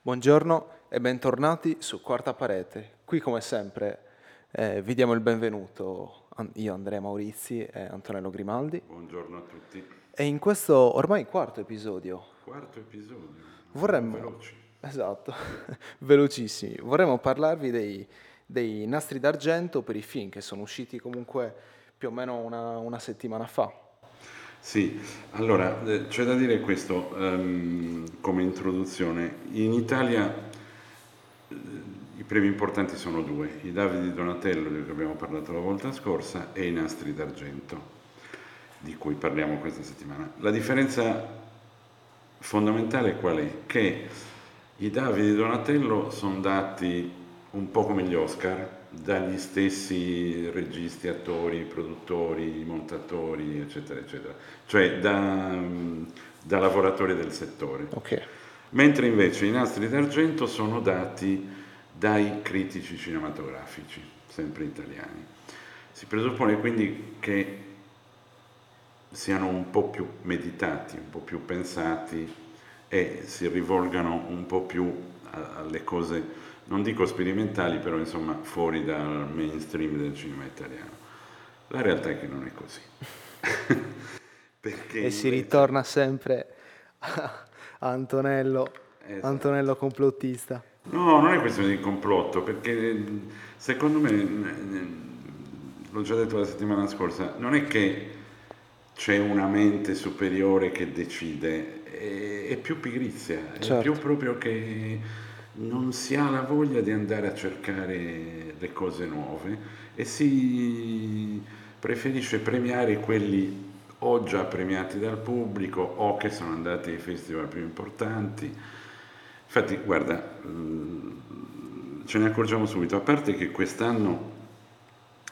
Buongiorno e bentornati su Quarta Parete. Qui come sempre vi diamo il benvenuto io, Andrea Maurizi e Antonello Grimaldi. Buongiorno a tutti. E in questo ormai quarto episodio. Vorremmo... Veloci. Esatto, velocissimi. Vorremmo parlarvi dei Nastri d'Argento per i film che sono usciti comunque più o meno una settimana fa. Sì, allora c'è da dire questo come introduzione. In Italia i premi importanti sono due, i David di Donatello di cui abbiamo parlato la volta scorsa e i Nastri d'Argento di cui parliamo questa settimana. La differenza fondamentale qual è? Che i David di Donatello sono dati un po' come gli Oscar dagli stessi registi, attori, produttori, montatori, eccetera, eccetera, cioè da lavoratori del settore. Okay. Mentre invece i Nastri d'Argento sono dati dai critici cinematografici, sempre italiani. Si presuppone quindi che siano un po' più meditati, un po' più pensati e si rivolgano un po' più alle cose, non dico sperimentali, però insomma fuori dal mainstream del cinema italiano. La realtà è che non è così. Perché e si ritorna sempre a Antonello, esatto. Antonello complottista. No, non è questione di complotto, perché secondo me, l'ho già detto la settimana scorsa, non è che c'è una mente superiore che decide, è più pigrizia, certo. È più proprio che... non si ha la voglia di andare a cercare le cose nuove e si preferisce premiare quelli o già premiati dal pubblico o che sono andati ai festival più importanti. Infatti, guarda, ce ne accorgiamo subito, a parte che quest'anno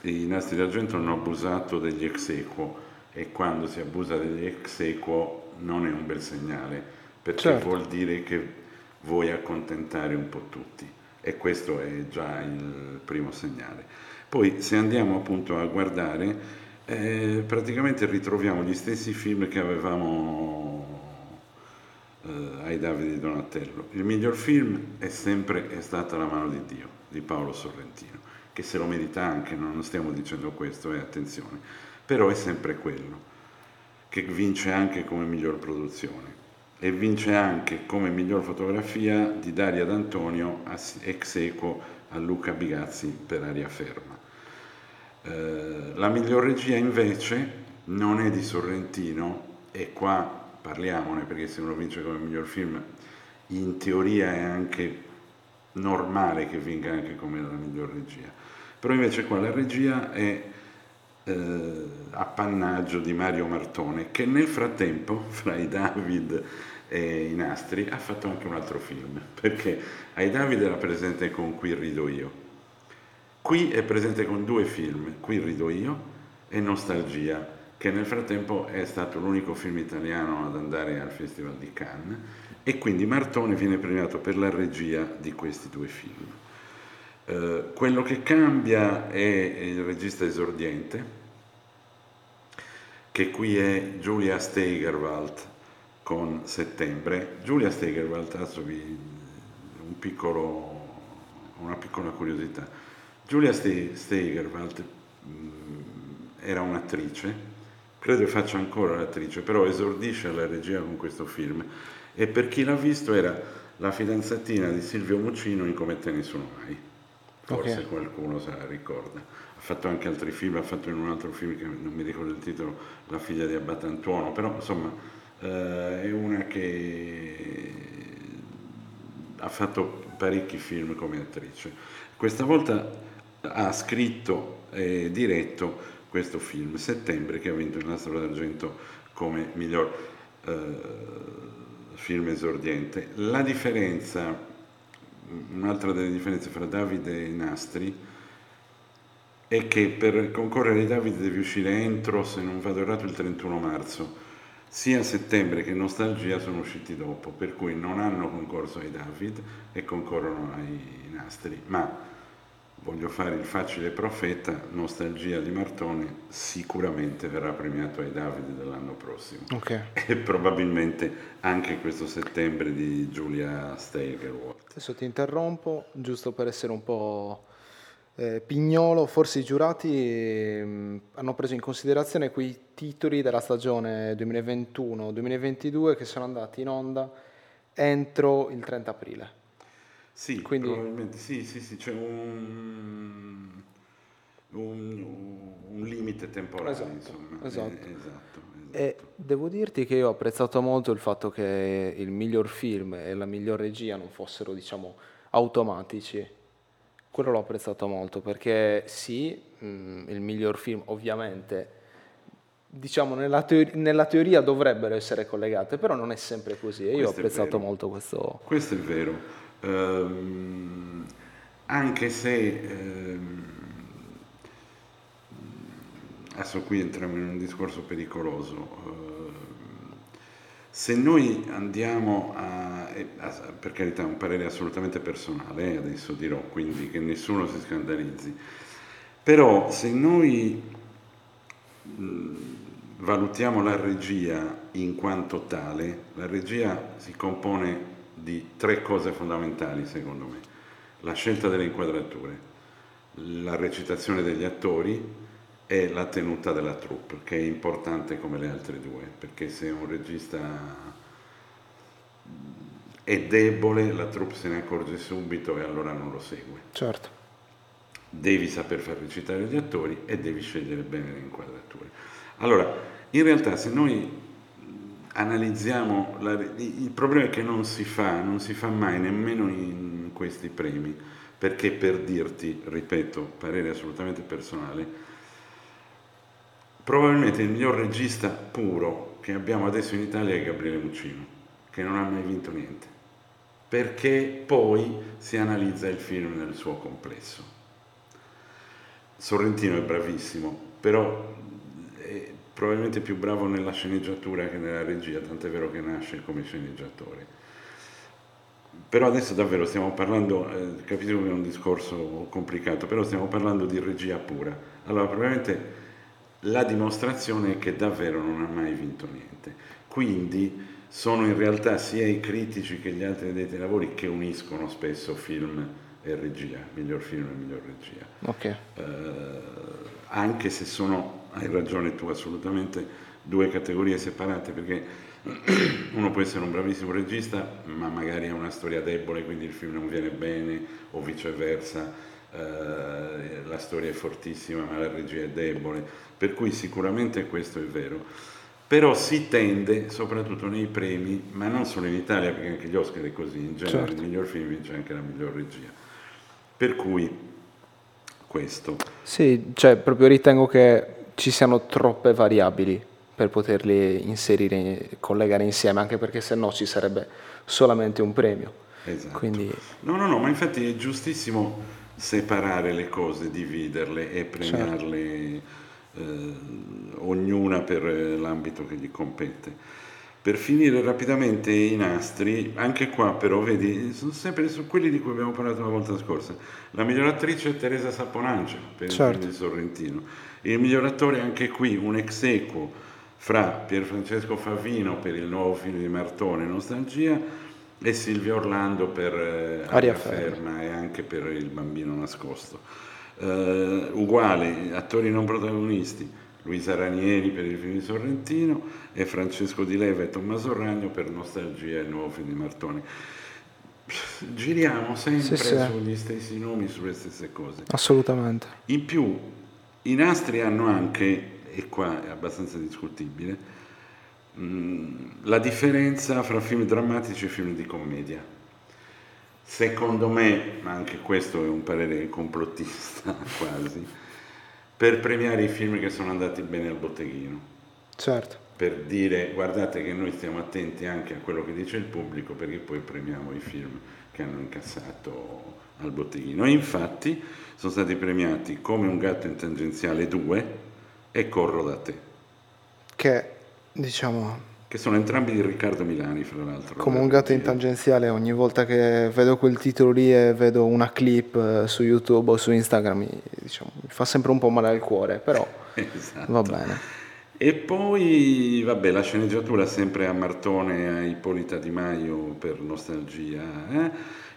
i Nastri d'Argento hanno abusato degli ex equo e quando si abusa degli ex equo non è un bel segnale, perché certo. Vuol dire che vuoi accontentare un po' tutti e questo è già il primo segnale. Poi se andiamo appunto a guardare praticamente ritroviamo gli stessi film che avevamo ai David di Donatello. Il miglior film è sempre stata La mano di Dio di Paolo Sorrentino, che se lo merita anche, non stiamo dicendo questo, attenzione, però è sempre quello che vince anche come miglior produzione. E vince anche come miglior fotografia di Daria D'Antonio ex equo a Luca Bigazzi per Ariaferma. La miglior regia invece non è di Sorrentino e qua parliamone, perché se uno vince come miglior film in teoria è anche normale che vinca anche come la miglior regia, però invece qua la regia è appannaggio di Mario Martone, che nel frattempo fra i David e i Nastri ha fatto anche un altro film, perché ai David era presente con Qui rido io, qui è presente con due film, Qui rido io e Nostalgia, che nel frattempo è stato l'unico film italiano ad andare al Festival di Cannes, e quindi Martone viene premiato per la regia di questi due film. Quello che cambia è il regista esordiente, che qui è Giulia Steigerwalt con Settembre. Giulia Steigerwalt, adesso una piccola curiosità. Giulia Steigerwalt era un'attrice, credo faccia ancora l'attrice, però esordisce alla regia con questo film e per chi l'ha visto era la fidanzatina di Silvio Muccino in Come te ne sono mai. Forse okay. Qualcuno se la ricorda. Ha fatto anche altri film, ha fatto in un altro film che non mi ricordo il titolo, La figlia di Abbatantuono, però insomma è una che ha fatto parecchi film come attrice. Questa volta ha scritto e diretto questo film, Settembre, che ha vinto il Nastro d'Argento come miglior film esordiente. Un'altra delle differenze fra David e Nastri è che per concorrere ai David devi uscire entro, se non vado errato, il 31 marzo. Sia Settembre che Nostalgia sono usciti dopo, per cui non hanno concorso ai David e concorrono ai Nastri, ma voglio fare il facile profeta, Nostalgia di Martone sicuramente verrà premiato ai Davide dell'anno prossimo, okay. E probabilmente anche questo Settembre di Giulia Steigerwalt. Adesso ti interrompo, giusto per essere un po' pignolo, forse i giurati hanno preso in considerazione quei titoli della stagione 2021-2022 che sono andati in onda entro il 30 aprile. Sì, quindi... probabilmente sì, c'è un limite temporale, esatto, insomma. Esatto. E devo dirti che io ho apprezzato molto il fatto che il miglior film e la miglior regia non fossero, diciamo, automatici. Quello l'ho apprezzato molto, perché sì, il miglior film ovviamente, diciamo, nella teoria dovrebbero essere collegate, però non è sempre così, e io ho apprezzato molto questo. Questo è vero. Anche se adesso qui entriamo in un discorso pericoloso, se noi andiamo a per carità, un parere assolutamente personale, adesso dirò, quindi che nessuno si scandalizzi, però se noi valutiamo la regia in quanto tale, la regia si compone di tre cose fondamentali secondo me: la scelta delle inquadrature, la recitazione degli attori e la tenuta della troupe, che è importante come le altre due, perché se un regista è debole la troupe se ne accorge subito e allora non lo segue. Certo. Devi saper far recitare gli attori e devi scegliere bene le inquadrature. Allora, in realtà se noi analizziamo, il problema è che non si fa mai, nemmeno in questi premi, perché, per dirti, ripeto, parere assolutamente personale, probabilmente il miglior regista puro che abbiamo adesso in Italia è Gabriele Muccino, che non ha mai vinto niente, perché poi si analizza il film nel suo complesso. Sorrentino è bravissimo, però probabilmente più bravo nella sceneggiatura che nella regia, tant'è vero che nasce come sceneggiatore. Però adesso davvero stiamo parlando, capisco che è un discorso complicato, però stiamo parlando di regia pura. Allora probabilmente la dimostrazione è che davvero non ha mai vinto niente. Quindi sono in realtà sia i critici che gli altri addetti ai lavori che uniscono spesso film e regia, miglior film e miglior regia. Okay. Anche se sono, hai ragione tu, assolutamente due categorie separate, perché uno può essere un bravissimo regista ma magari ha una storia debole, quindi il film non viene bene, o viceversa, la storia è fortissima ma la regia è debole, per cui sicuramente questo è vero, però si tende, soprattutto nei premi, ma non solo in Italia, perché anche gli Oscar è così, in genere, certo, il miglior film vince anche la miglior regia, per cui questo. Sì, cioè proprio ritengo che ci siano troppe variabili per poterli inserire, collegare insieme, anche perché sennò ci sarebbe solamente un premio. Esatto. Quindi... No, ma infatti è giustissimo separare le cose, dividerle e premiarle, certo, ognuna per l'ambito che gli compete. Per finire rapidamente i nastri, anche qua però vedi, sono sempre su quelli di cui abbiamo parlato la volta scorsa. La miglior attrice è Teresa Saponangelo per, certo, il Sorrentino. Il miglior attore, anche qui un ex equo fra Pier Francesco Favino per il nuovo film di Martone, Nostalgia, e Silvio Orlando per Ariaferma e anche per Il Bambino Nascosto. Uguale, attori non protagonisti, Luisa Ranieri per il film di Sorrentino e Francesco Di Leva e Tommaso Ragno per Nostalgia e il nuovo film di Martone. Giriamo sempre sugli stessi nomi, sulle stesse cose. Assolutamente. In più, i nastri hanno anche, e qua è abbastanza discutibile, la differenza fra film drammatici e film di commedia. Secondo me, ma anche questo è un parere complottista quasi, per premiare i film che sono andati bene al botteghino, certo, per dire guardate che noi stiamo attenti anche a quello che dice il pubblico, perché poi premiamo i film che hanno incassato al botteghino. E infatti sono stati premiati Come un gatto in tangenziale 2 e Corro da te, che diciamo che sono entrambi di Riccardo Milani, fra l'altro. Come un gatto in tangenziale, ogni volta che vedo quel titolo lì e vedo una clip su YouTube o su Instagram, mi fa sempre un po' male al cuore, però esatto. Va bene. E poi la sceneggiatura sempre a Martone e a Ippolita Di Maio per Nostalgia.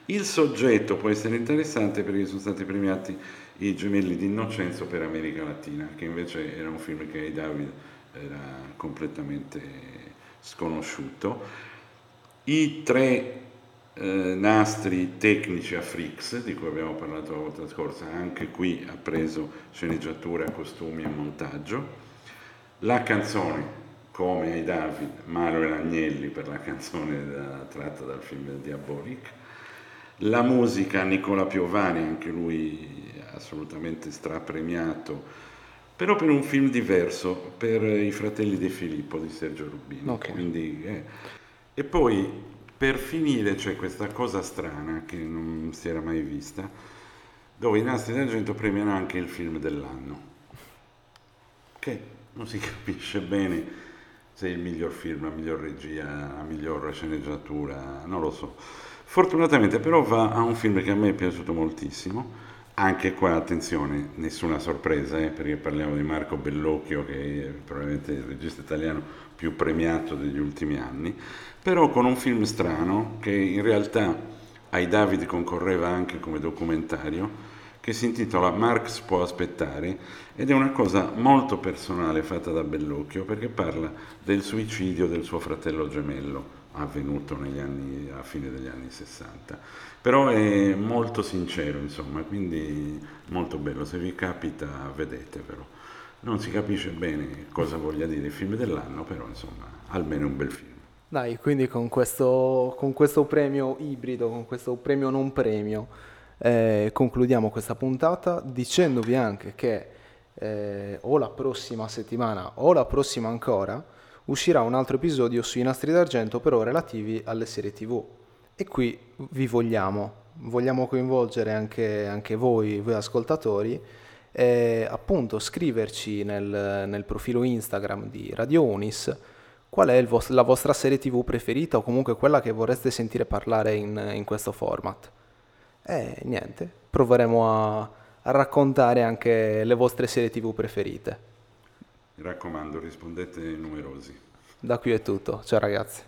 Il soggetto può essere interessante perché sono stati premiati i gemelli di Innocenzo per America Latina, che invece era un film che ai David era completamente sconosciuto. I tre nastri tecnici a Frix, di cui abbiamo parlato la volta scorsa, anche qui ha preso sceneggiatura, costumi e montaggio. La canzone, come ai David, Mario Ragnelli per la canzone tratta dal film Diabolic. La musica, Nicola Piovani, anche lui assolutamente strapremiato, però per un film diverso, per I fratelli De Filippo di Sergio Rubino. Okay. Quindi, E poi, per finire, c'è questa cosa strana che non si era mai vista, dove i Nastri d'Argento premiano anche il film dell'anno, che non si capisce bene se è il miglior film, la miglior regia, la miglior sceneggiatura, non lo so. Fortunatamente però va a un film che a me è piaciuto moltissimo. Anche qua, attenzione, nessuna sorpresa, perché parliamo di Marco Bellocchio, che è probabilmente il regista italiano più premiato degli ultimi anni, però con un film strano che in realtà ai David concorreva anche come documentario, che si intitola Marx può aspettare, ed è una cosa molto personale fatta da Bellocchio, perché parla del suicidio del suo fratello gemello, avvenuto a fine degli anni 60, però è molto sincero, insomma, quindi molto bello. Se vi capita, vedetevelo. Non si capisce bene cosa voglia dire il film dell'anno, però insomma, almeno un bel film. Dai, quindi con questo premio ibrido, con questo premio non premio, concludiamo questa puntata dicendovi anche che o la prossima settimana o la prossima ancora uscirà un altro episodio sui Nastri d'Argento, però relativi alle serie TV. E qui vi vogliamo coinvolgere anche voi ascoltatori, e appunto scriverci nel profilo Instagram di Radio Unis qual è la vostra serie TV preferita, o comunque quella che vorreste sentire parlare in questo format. E niente, proveremo a raccontare anche le vostre serie TV preferite. Mi raccomando, rispondete numerosi. Da qui è tutto, ciao ragazzi.